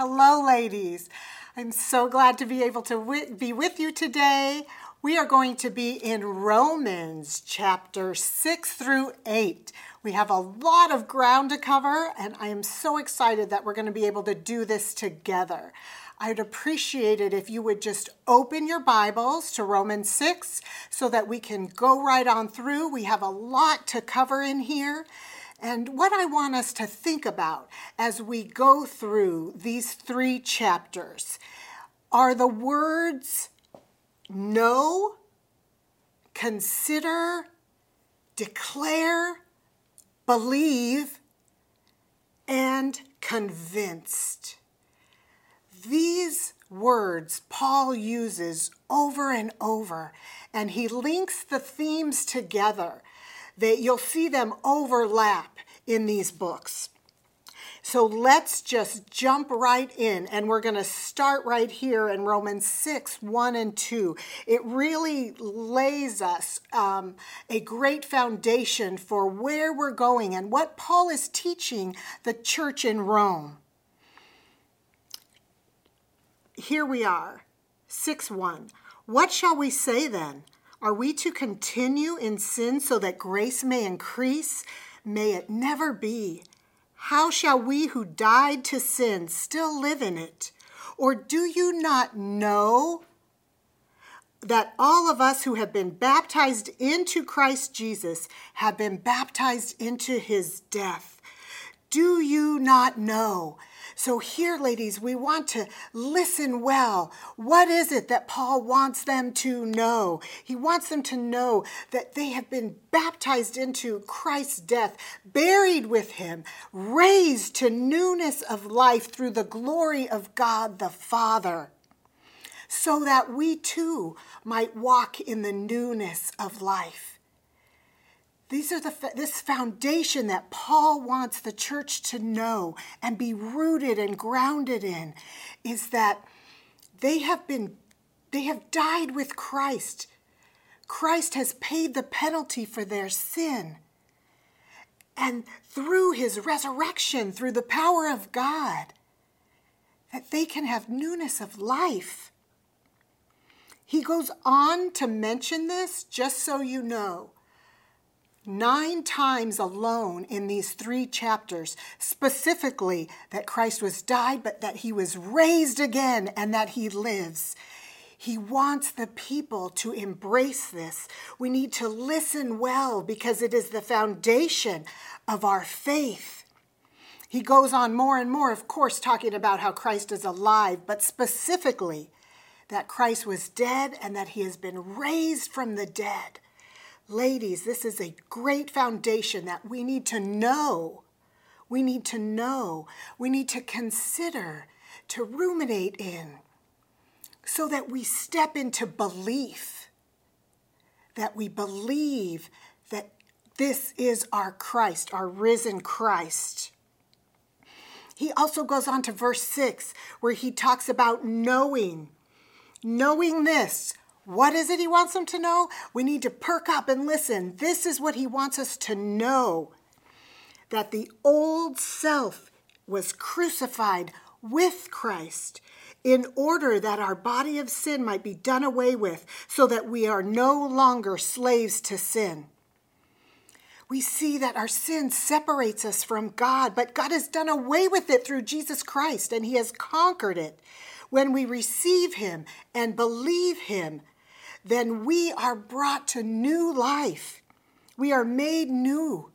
Hello, ladies. I'm so glad to be able to be with you today. We are going to be in Romans chapter 6 through 8. We have a lot of ground to cover, and I am so excited that we're going to be able to do this together. I'd appreciate it if you would just open your Bibles to Romans 6 so that we can go right on through. We have a lot to cover in here. And what I want us to think about as we go through these three chapters are the words know, consider, declare, believe, and convinced. These words Paul uses over and over, and he links the themes together. You'll see them overlap in these books. So let's just jump right in, and we're going to start right here in Romans 6, 1 and 2. It really lays us a great foundation for where we're going and what Paul is teaching the church in Rome. Here we are, 6:1. What shall we say then? Are we to continue in sin so that grace may increase? May it never be. How shall we who died to sin still live in it? Or do you not know that all of us who have been baptized into Christ Jesus have been baptized into his death? Do you not know? So here, ladies, we want to listen well. What is it that Paul wants them to know? He wants them to know that they have been baptized into Christ's death, buried with him, raised to newness of life through the glory of God the Father, so that we too might walk in the newness of life. These are this foundation that Paul wants the church to know and be rooted and grounded in, is that they have died with Christ. Christ has paid the penalty for their sin. And through his resurrection, through the power of God, that they can have newness of life. He goes on to mention this, just so you know, 9 times alone in these 3 chapters, specifically that Christ was died, but that he was raised again and that he lives. He wants the people to embrace this. We need to listen well because it is the foundation of our faith. He goes on more and more, of course, talking about how Christ is alive, but specifically that Christ was dead and that he has been raised from the dead. Ladies, this is a great foundation that we need to know. We need to consider, to ruminate in, so that we step into belief, that we believe that this is our Christ, our risen Christ. He also goes on to verse 6, where he talks about knowing this. What is it he wants them to know? We need to perk up and listen. This is what he wants us to know, that the old self was crucified with Christ in order that our body of sin might be done away with, so that we are no longer slaves to sin. We see that our sin separates us from God, but God has done away with it through Jesus Christ, and he has conquered it. When we receive him and believe him, then we are brought to new life. We are made new.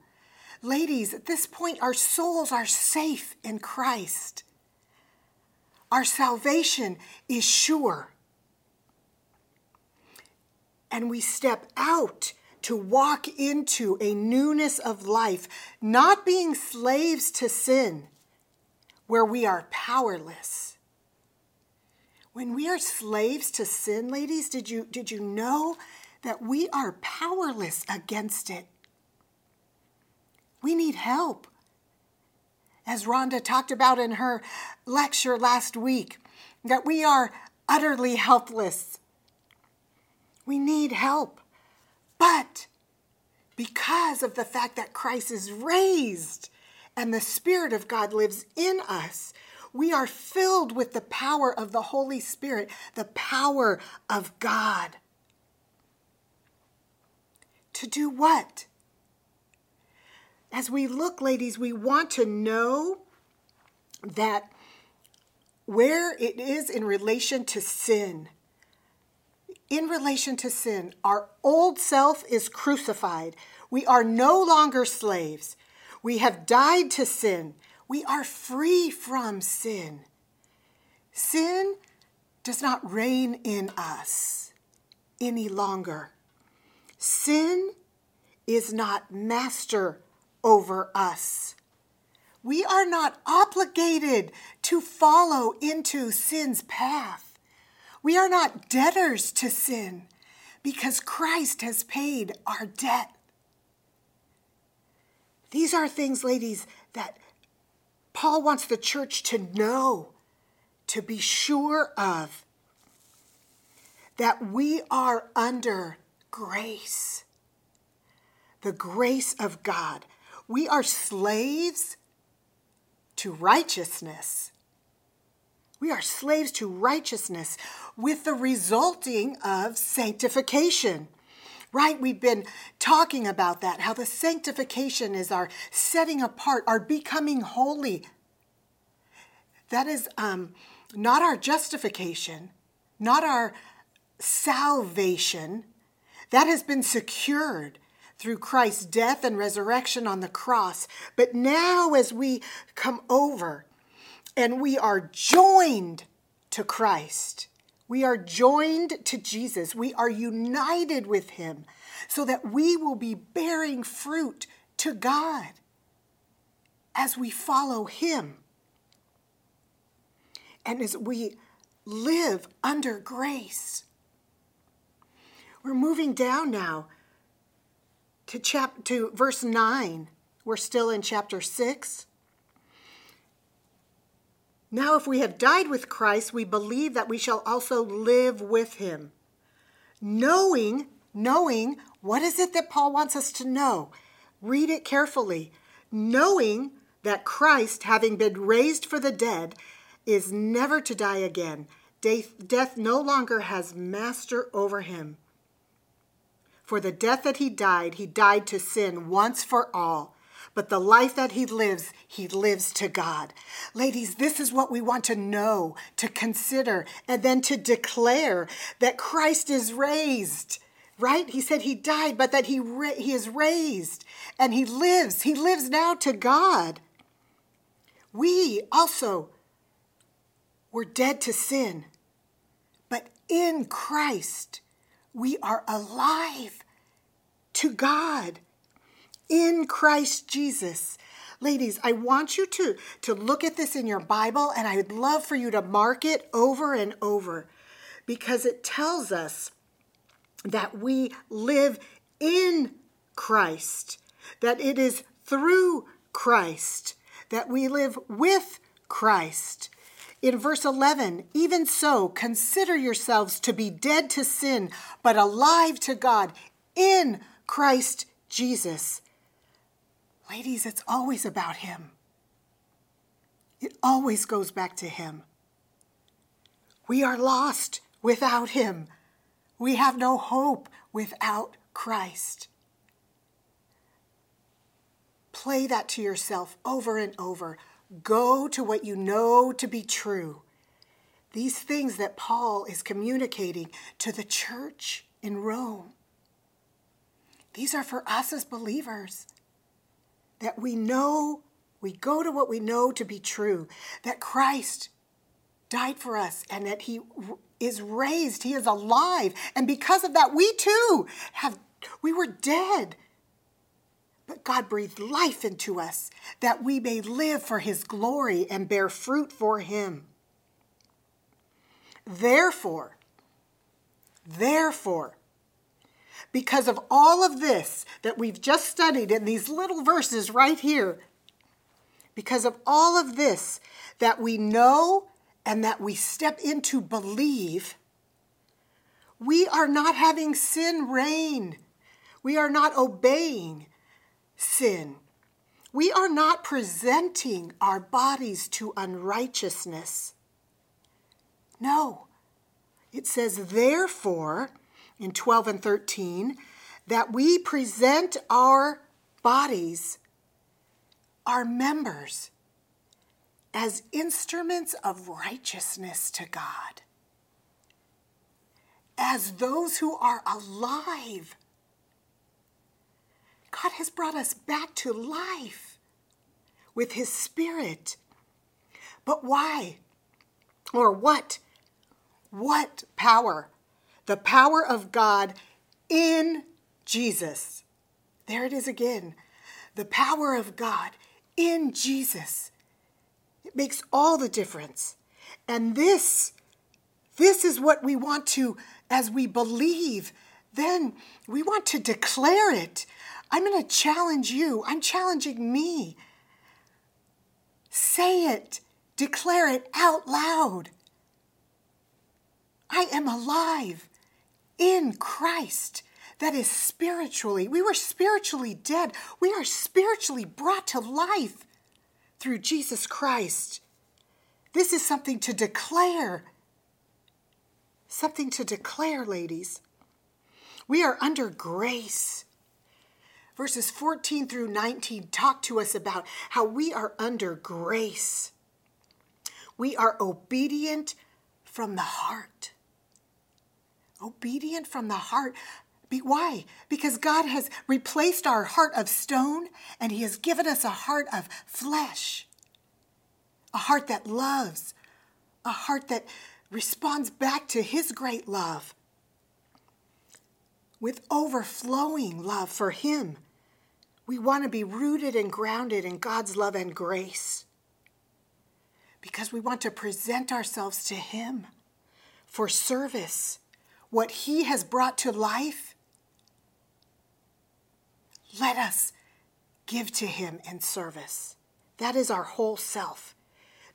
Ladies, at this point, our souls are safe in Christ. Our salvation is sure. And we step out to walk into a newness of life, not being slaves to sin, where we are powerless. When we are slaves to sin, ladies, did you know that we are powerless against it? We need help. As Rhonda talked about in her lecture last week, that we are utterly helpless. We need help. But because of the fact that Christ is raised and the Spirit of God lives in us, We are filled with the power of the Holy Spirit, the power of God. To do what? As we look, ladies, we want to know that where it is in relation to sin. In relation to sin, our old self is crucified. We are no longer slaves. We have died to sin. We are free from sin. Sin does not reign in us any longer. Sin is not master over us. We are not obligated to follow into sin's path. We are not debtors to sin because Christ has paid our debt. These are things, ladies, that Paul wants the church to know, to be sure of, that we are under grace, the grace of God. We are slaves to righteousness. We are slaves to righteousness with the resulting of sanctification, right? We've been talking about that, how the sanctification is our setting apart, our becoming holy. That is not our justification, not our salvation. That has been secured through Christ's death and resurrection on the cross. But now as we come over and we are joined to Christ, we are joined to Jesus, we are united with him so that we will be bearing fruit to God as we follow him and as we live under grace. We're moving down now to verse 9. We're still in chapter 6. Now, if we have died with Christ, we believe that we shall also live with him. Knowing, what is it that Paul wants us to know? Read it carefully. Knowing that Christ, having been raised for the dead, is never to die again. Death no longer has master over him. For the death that he died to sin once for all. But the life that he lives to God. Ladies, this is what we want to know, to consider, and then to declare that Christ is raised, right? He said he died, but that he is raised, and he lives. He lives now to God. We also were dead to sin, but in Christ, we are alive to God. In Christ Jesus. Ladies, I want you to look at this in your Bible, and I would love for you to mark it over and over because it tells us that we live in Christ, that it is through Christ, that we live with Christ. In verse 11, even so, consider yourselves to be dead to sin, but alive to God in Christ Jesus. Ladies, it's always about him. It always goes back to him. We are lost without him. We have no hope without Christ. Play that to yourself over and over. Go to what you know to be true. These things that Paul is communicating to the church in Rome. These are for us as believers. That we know, we go to what we know to be true, that Christ died for us and that he is raised, he is alive. And because of that, we too we were dead. But God breathed life into us that we may live for his glory and bear fruit for him. Therefore, because of all of this that we've just studied in these little verses right here, because of all of this that we know and that we step into believe, we are not having sin reign. We are not obeying sin. We are not presenting our bodies to unrighteousness. No. It says, therefore, in 12 and 13, that we present our bodies, our members, as instruments of righteousness to God, as those who are alive. God has brought us back to life with His Spirit. But why? Or what? What power? The power of God in Jesus. There it is again. The power of God in Jesus. It makes all the difference. And this is what we want to, as we believe, then we want to declare it. I'm going to challenge you. I'm challenging me. Say it. Declare it out loud. I am alive in Christ. That is spiritually. We were spiritually dead. We are spiritually brought to life through Jesus Christ. This is something to declare. Something to declare, ladies. We are under grace. Verses 14 through 19 talk to us about how we are under grace. We are obedient from the heart. Obedient from the heart. Why? Because God has replaced our heart of stone and He has given us a heart of flesh. A heart that loves. A heart that responds back to His great love with overflowing love for Him. We want to be rooted and grounded in God's love and grace because we want to present ourselves to Him for service, what He has brought to life. Let us give to Him in service. That is our whole self.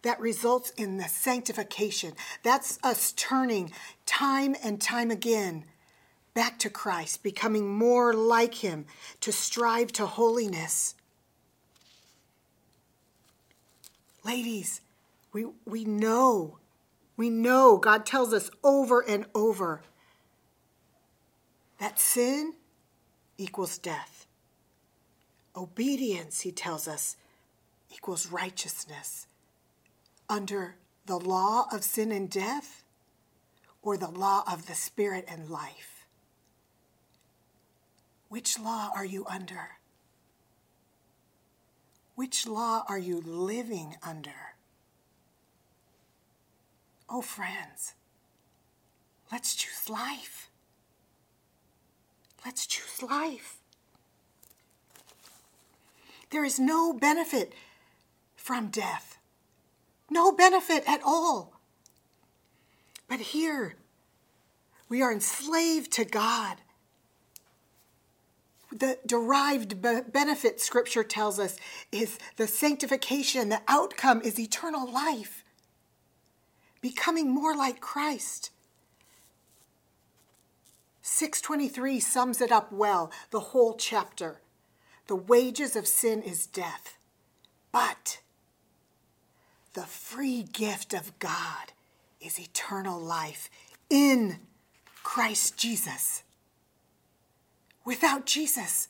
That results in the sanctification. That's us turning time and time again back to Christ, becoming more like Him, to strive to holiness. Ladies, we know, God tells us over and over that sin equals death. Obedience, He tells us, equals righteousness. Under the law of sin and death, or the law of the Spirit and life? Which law are you under? Which law are you living under? Oh, friends, let's choose life. Let's choose life. There is no benefit from death. No benefit at all. But here, we are enslaved to God. The derived benefit, Scripture tells us, is the sanctification. The outcome is eternal life, becoming more like Christ. 6:23 sums it up well, the whole chapter. The wages of sin is death, but the free gift of God is eternal life in Christ Jesus. Without Jesus,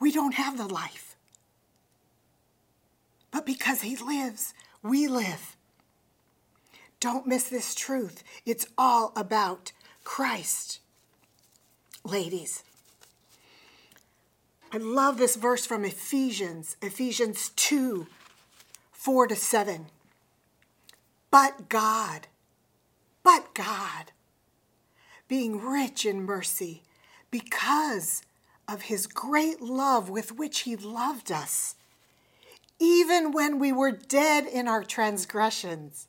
we don't have the life. But because He lives, we live. Don't miss this truth. It's all about Christ. Ladies, I love this verse from Ephesians 2, 4-7. But God, being rich in mercy, because of His great love with which He loved us, even when we were dead in our transgressions,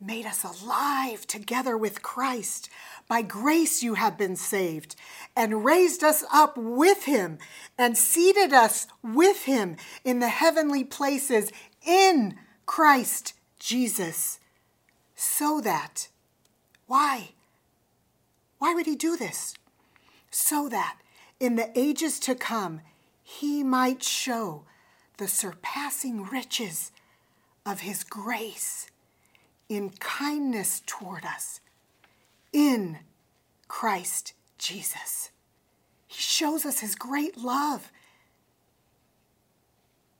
made us alive together with Christ. By grace you have been saved, and raised us up with Him, and seated us with Him in the heavenly places in Christ Jesus. So that, why? Why would He do this? So that in the ages to come, He might show the surpassing riches of his grace in kindness toward us in Christ Jesus. He shows us his great love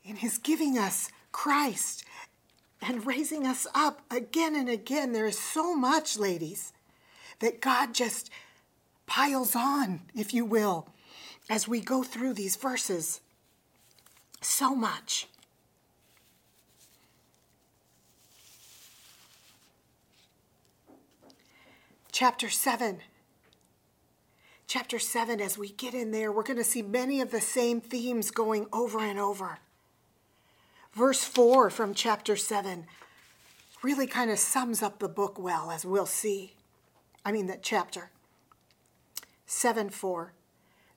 in his giving us Christ and raising us up again and again. There is so much, ladies, that God just piles on, if you will, as we go through these verses. So much. Chapter 7, as we get in there, we're going to see many of the same themes going over and over. Verse 4 from chapter 7 really kind of sums up the book well, as we'll see. That chapter. 7:4.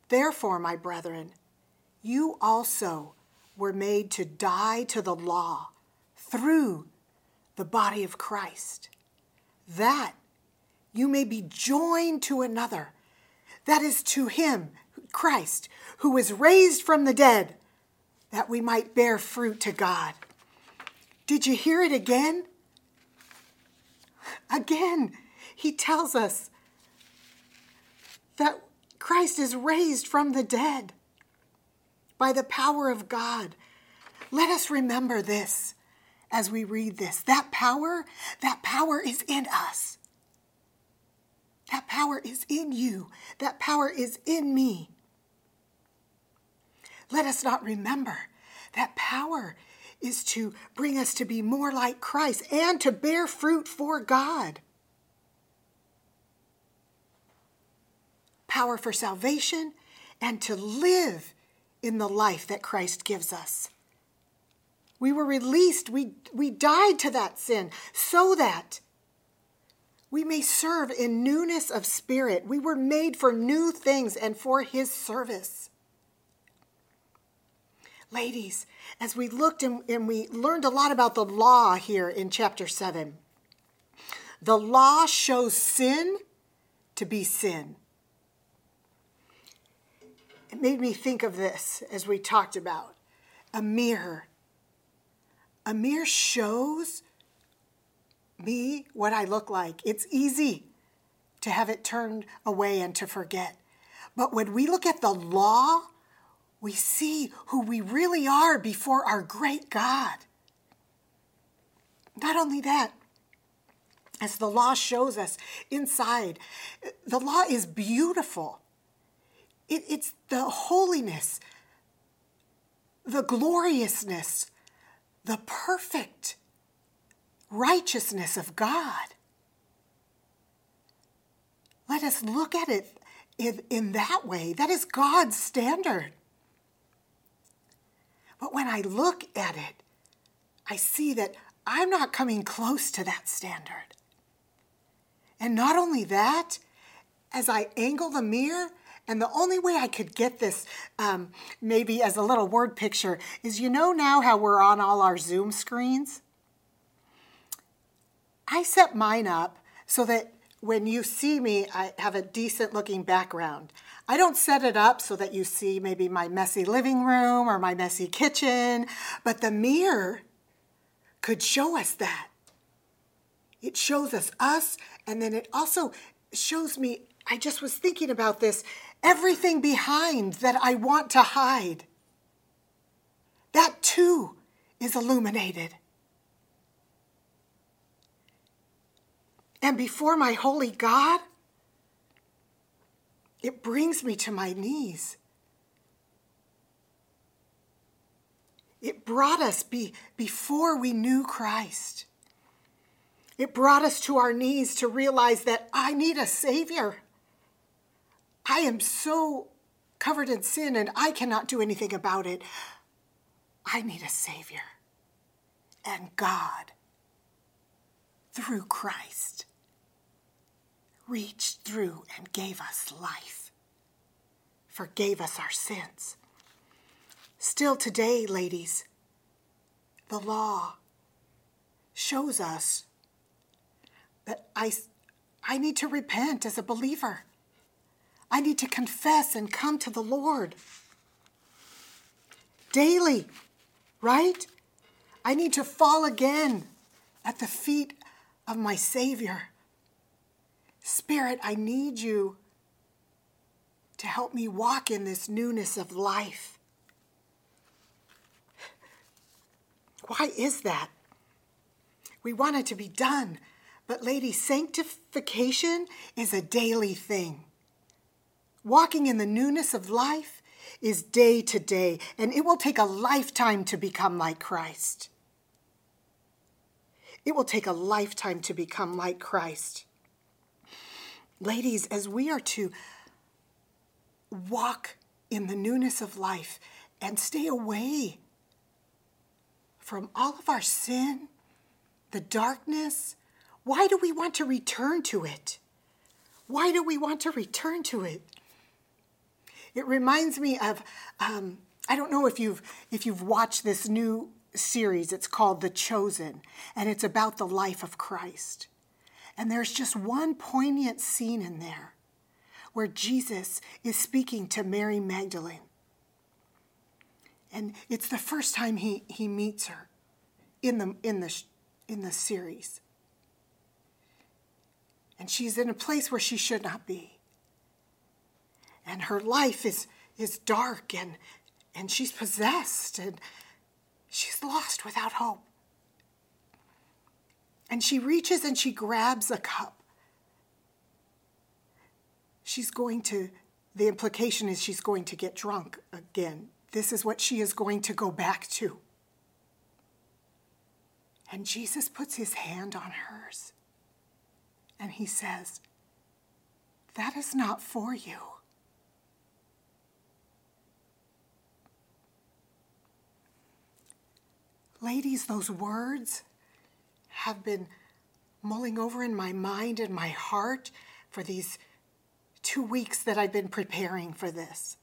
Therefore, my brethren, you also were made to die to the law through the body of Christ, that you may be joined to another, that is to him, Christ, who was raised from the dead, that we might bear fruit to God. Did you hear it again? Again, he tells us that Christ is raised from the dead by the power of God. Let us remember this as we read this. That power is in us. That power is in you. That power is in me. Let us not remember that power is to bring us to be more like Christ and to bear fruit for God. Power for salvation and to live in the life that Christ gives us. We were released. We died to that sin so that we may serve in newness of spirit. We were made for new things and for his service. Ladies, as we looked and we learned a lot about the law here in chapter 7, the law shows sin to be sin. It made me think of this as we talked about a mirror. A mirror shows me what I look like. It's easy to have it turned away and to forget. But when we look at the law, we see who we really are before our great God. Not only that, as the law shows us inside, the law is beautiful. It's the holiness, the gloriousness, the perfect righteousness of God. Let us look at it in that way. That is God's standard. But when I look at it, I see that I'm not coming close to that standard. And not only that, as I angle the mirror, and the only way I could get this maybe as a little word picture is, you know now how we're on all our Zoom screens? I set mine up so that when you see me, I have a decent looking background. I don't set it up so that you see maybe my messy living room or my messy kitchen, but the mirror could show us that. It shows us, and then it also shows me, I just was thinking about this, everything behind that I want to hide. That too is illuminated. And before my holy God, it brings me to my knees. It brought us before we knew Christ. It brought us to our knees to realize that I need a Savior. I am so covered in sin and I cannot do anything about it. I need a Savior. And God, through Christ, reached through and gave us life, forgave us our sins. Still today, ladies, the law shows us that I need to repent as a believer. I need to confess and come to the Lord. Daily, right? I need to fall again at the feet of my Savior. Spirit, I need you to help me walk in this newness of life. Why is that? We want it to be done. But, ladies, sanctification is a daily thing. Walking in the newness of life is day to day, and it will take a lifetime to become like Christ. It will take a lifetime to become like Christ. Ladies, as we are to walk in the newness of life and stay away from all of our sin, the darkness, why do we want to return to it? Why do we want to return to it? It reminds me of, I don't know if you've watched this new series. It's called The Chosen, and it's about the life of Christ. And there's just one poignant scene in there where Jesus is speaking to Mary Magdalene. And it's the first time he meets her in the series. And she's in a place where she should not be. And her life is dark, and she's possessed, and she's lost without hope. And she reaches and she grabs a cup. The implication is she's going to get drunk again. This is what she is going to go back to. And Jesus puts his hand on hers. And he says, that is not for you. Ladies, those words have been mulling over in my mind and my heart for these 2 weeks that I've been preparing for this.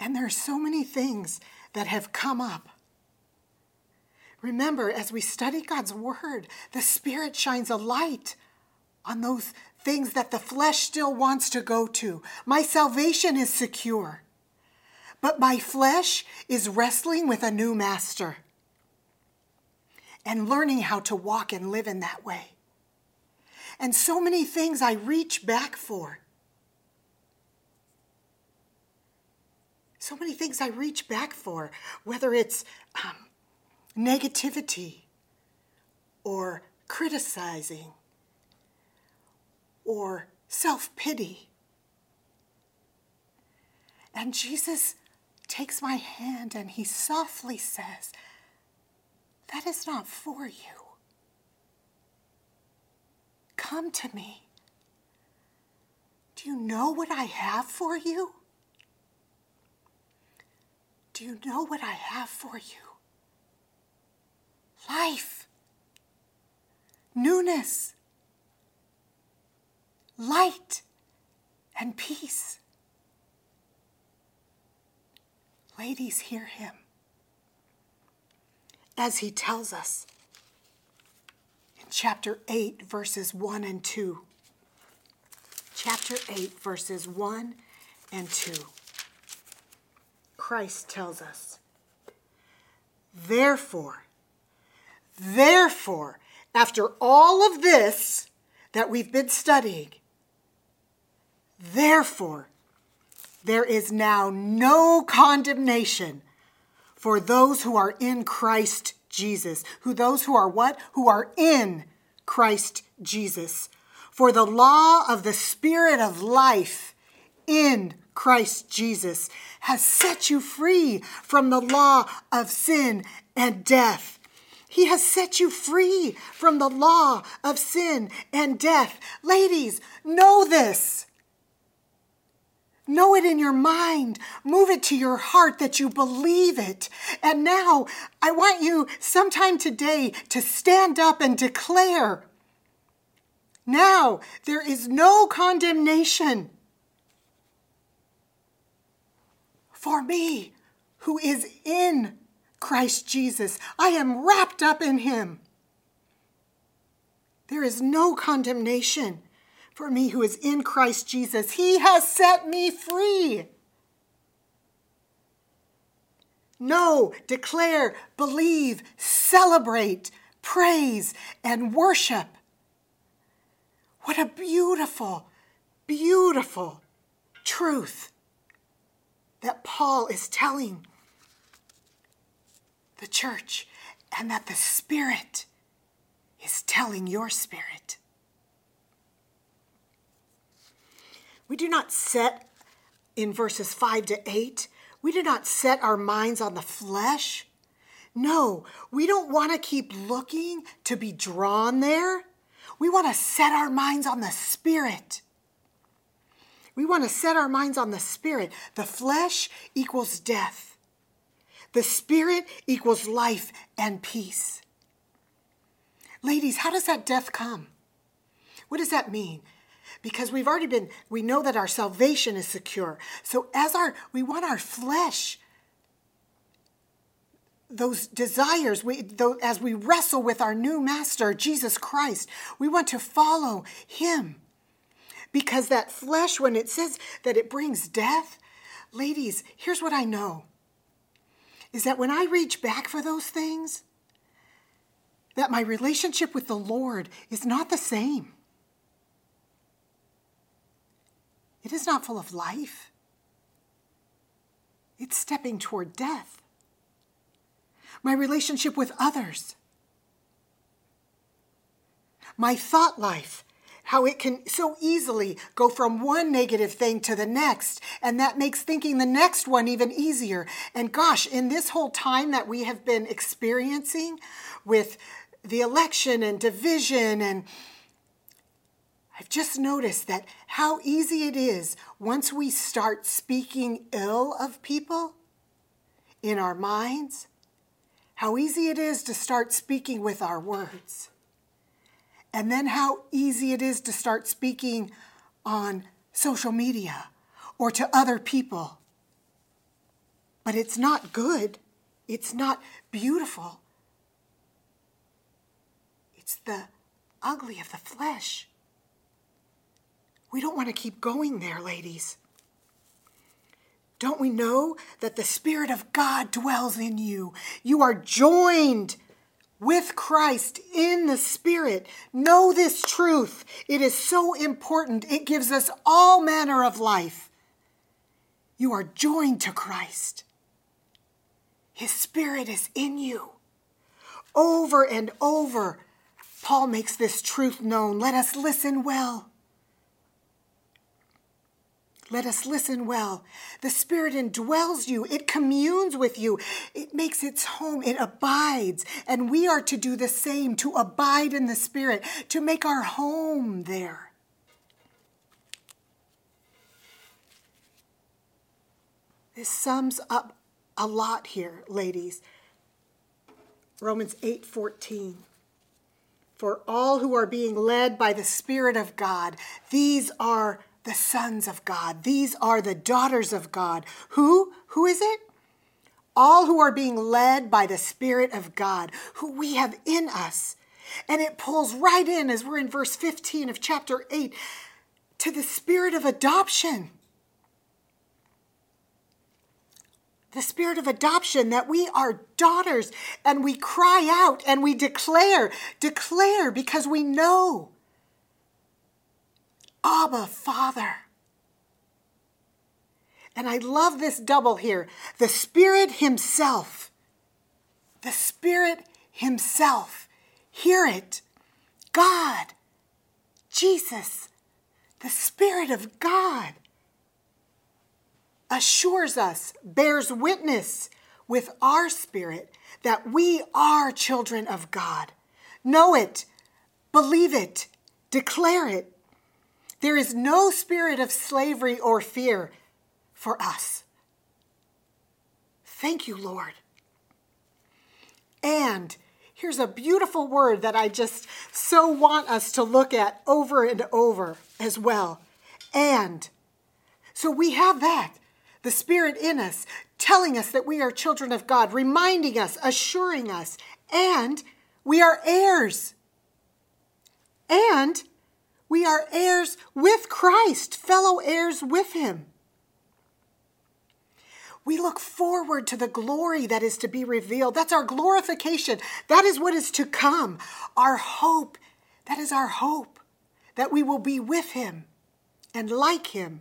And there are so many things that have come up. Remember, as we study God's word, the Spirit shines a light on those things that the flesh still wants to go to. My salvation is secure, but my flesh is wrestling with a new master and learning how to walk and live in that way. And so many things I reach back for. So many things I reach back for, whether it's negativity or criticizing or self-pity. And Jesus takes my hand and he softly says, that is not for you. Come to me. Do you know what I have for you? Do you know what I have for you? Life, newness, light, and peace. Ladies, hear him as he tells us in chapter 8, verses 1 and 2. Chapter 8, verses 1 and 2. Christ tells us, Therefore, after all of this that we've been studying, therefore, there is now no condemnation for those who are in Christ Jesus. Who are in Christ Jesus. For the law of the Spirit of life in Christ Jesus has set you free from the law of sin and death. He has set you free from the law of sin and death. Ladies, know this. Know it in your mind. Move it to your heart that you believe it. And now I want you sometime today to stand up and declare, now there is no condemnation for me who is in Christ Jesus. I am wrapped up in him. There is no condemnation for me who is in Christ Jesus. He has set me free. know, declare, believe, celebrate, praise, and worship. What a beautiful, beautiful truth that Paul is telling the church, and that the Spirit is telling your spirit. We do not set, in verses 5 to 8, we do not set our minds on the flesh. No, we don't want to keep looking to be drawn there. We want to set our minds on the Spirit. We want to set our minds on the Spirit. The flesh equals death. The Spirit equals life and peace. Ladies, how does that death come? What does that mean? Because we know that our salvation is secure. So we want our flesh, those desires, as we wrestle with our new master, Jesus Christ, we want to follow him. Because that flesh, when it says that it brings death, ladies, here's what I know, is that when I reach back for those things, that my relationship with the Lord is not the same. It is not full of life. It's stepping toward death. My relationship with others, my thought life, how it can so easily go from one negative thing to the next, and that makes thinking the next one even easier. And gosh, in this whole time that we have been experiencing with the election and division, and I've just noticed that how easy it is once we start speaking ill of people in our minds, how easy it is to start speaking with our words. And then how easy it is to start speaking on social media or to other people. But it's not good. It's not beautiful. It's the ugly of the flesh. We don't want to keep going there, ladies. Don't we know that the Spirit of God dwells in you? You are joined with Christ in the Spirit. Know this truth. It is so important. It gives us all manner of life. You are joined to Christ. His Spirit is in you. Over and over, Paul makes this truth known. Let us listen well. Let us listen well. The Spirit indwells you. It communes with you. It makes its home. It abides. And we are to do the same, to abide in the Spirit, to make our home there. This sums up a lot here, ladies. Romans 8:14. For all who are being led by the Spirit of God, these are the sons of God. These are the daughters of God. Who? Who is it? All who are being led by the Spirit of God, who we have in us. And it pulls right in, as we're in verse 15 of chapter 8, to the Spirit of adoption. The Spirit of adoption, that we are daughters, and we cry out and we declare, because we know Abba, Father. And I love this double here. The Spirit himself. The Spirit himself. Hear it. God. Jesus. The Spirit of God assures us, bears witness with our spirit that we are children of God. Know it. Believe it. Declare it. There is no spirit of slavery or fear for us. Thank you, Lord. And here's a beautiful word that I just so want us to look at over and over as well. And. So we have that, the Spirit in us, telling us that we are children of God, reminding us, assuring us, and we are heirs. And we are heirs with Christ, fellow heirs with him. We look forward to the glory that is to be revealed. That's our glorification. That is what is to come. Our hope. That is our hope, that we will be with him and like him.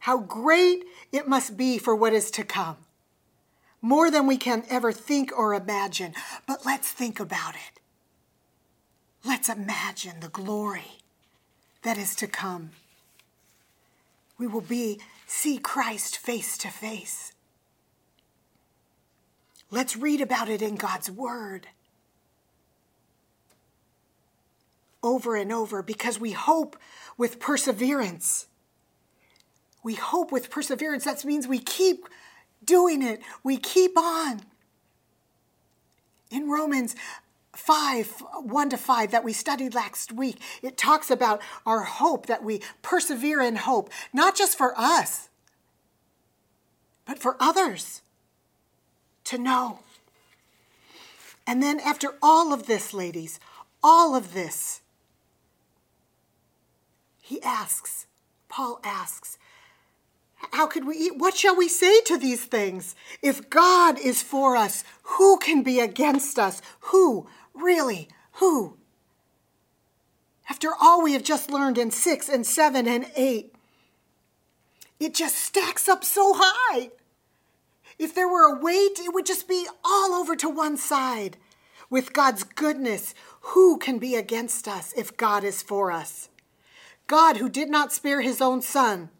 How great it must be for what is to come. More than we can ever think or imagine. But let's think about it. Let's imagine the glory that is to come. We will see Christ face to face. Let's read about it in God's Word over and over, because we hope with perseverance. We hope with perseverance. That means we keep doing it. We keep on. In Romans 5:1-5 that we studied last week, it talks about our hope, that we persevere in hope, not just for us, but for others to know. And then after all of this, ladies, all of this, Paul asks, how could we eat? What shall we say to these things? If God is for us, who can be against us? Who? Really? Who? After all we have just learned in 6 and 7 and 8, it just stacks up so high. If there were a weight, it would just be all over to one side. With God's goodness, who can be against us if God is for us? God, who did not spare his own son,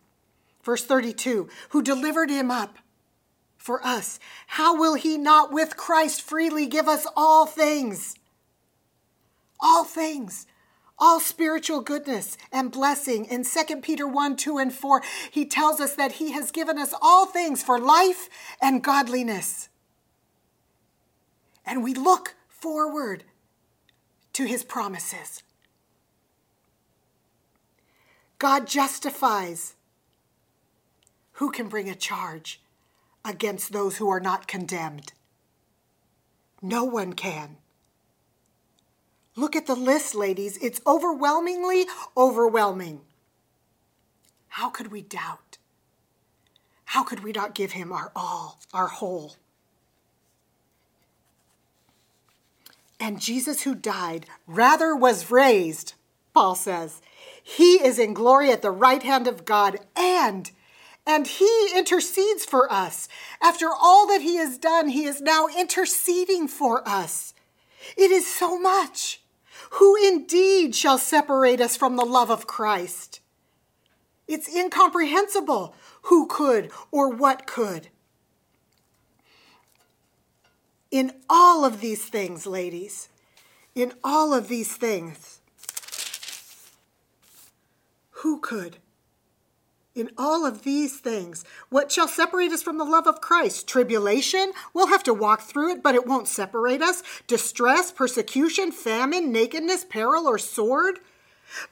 Verse 32, who delivered him up for us, how will he not with Christ freely give us all things? All things, all spiritual goodness and blessing. In 2 Peter 1:2-4, he tells us that he has given us all things for life and godliness. And we look forward to his promises. God justifies. Who can bring a charge against those who are not condemned? No one can. Look at the list, ladies. It's overwhelmingly overwhelming. How could we doubt? How could we not give him our all, our whole? And Jesus, who died, rather was raised, Paul says. He is in glory at the right hand of God, and he intercedes for us. After all that he has done, he is now interceding for us. It is so much. Who indeed shall separate us from the love of Christ? It's incomprehensible who could or what could. In all of these things, ladies, in all of these things, who could? In all of these things, what shall separate us from the love of Christ? Tribulation? We'll have to walk through it, but it won't separate us. Distress, persecution, famine, nakedness, peril, or sword?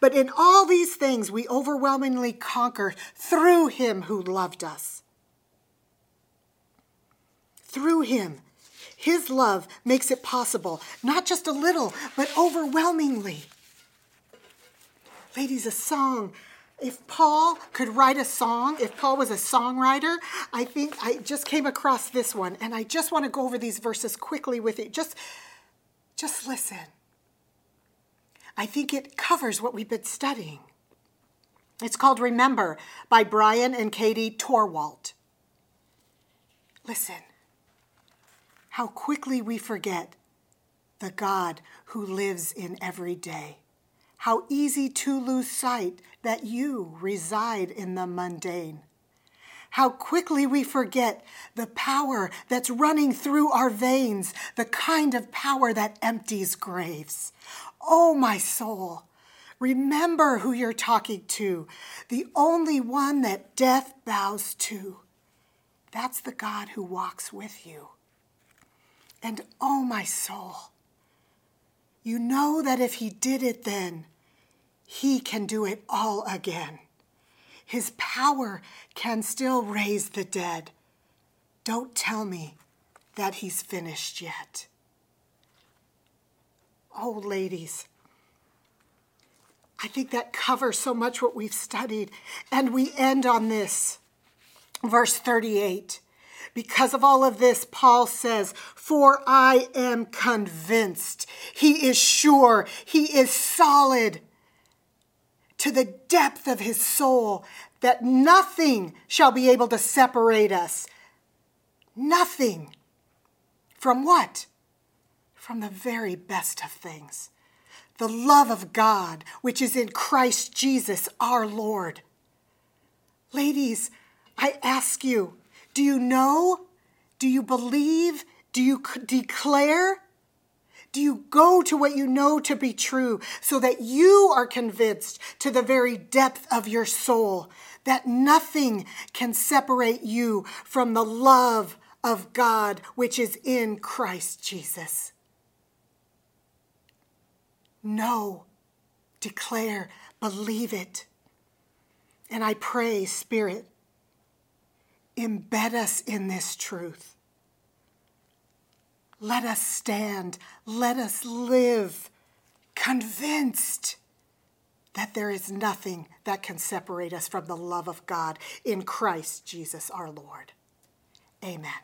But in all these things, we overwhelmingly conquer through him who loved us. Through him. His love makes it possible. Not just a little, but overwhelmingly. Ladies, a song. If Paul could write a song, if Paul was a songwriter, I think I just came across this one. And I just want to go over these verses quickly with you. Just listen. I think it covers what we've been studying. It's called Remember by Brian and Katie Torwalt. Listen. How quickly we forget the God who lives in every day. How easy to lose sight that you reside in the mundane. How quickly we forget the power that's running through our veins, the kind of power that empties graves. Oh, my soul, remember who you're talking to, the only one that death bows to. That's the God who walks with you. And oh, my soul, you know that if he did it then, he can do it all again. His power can still raise the dead. Don't tell me that he's finished yet. Oh, ladies, I think that covers so much what we've studied. And we end on this. verse 38. Because of all of this, Paul says, for I am convinced. He is sure. He is solid to the depth of his soul that nothing shall be able to separate us. Nothing. From what? From the very best of things. The love of God, which is in Christ Jesus, our Lord. Ladies, I ask you, do you know? Do you believe? Do you declare? Do you go to what you know to be true so that you are convinced to the very depth of your soul that nothing can separate you from the love of God which is in Christ Jesus? Know, declare, believe it. And I pray, Spirit, embed us in this truth. Let us stand, let us live, convinced that there is nothing that can separate us from the love of God in Christ Jesus our Lord. Amen.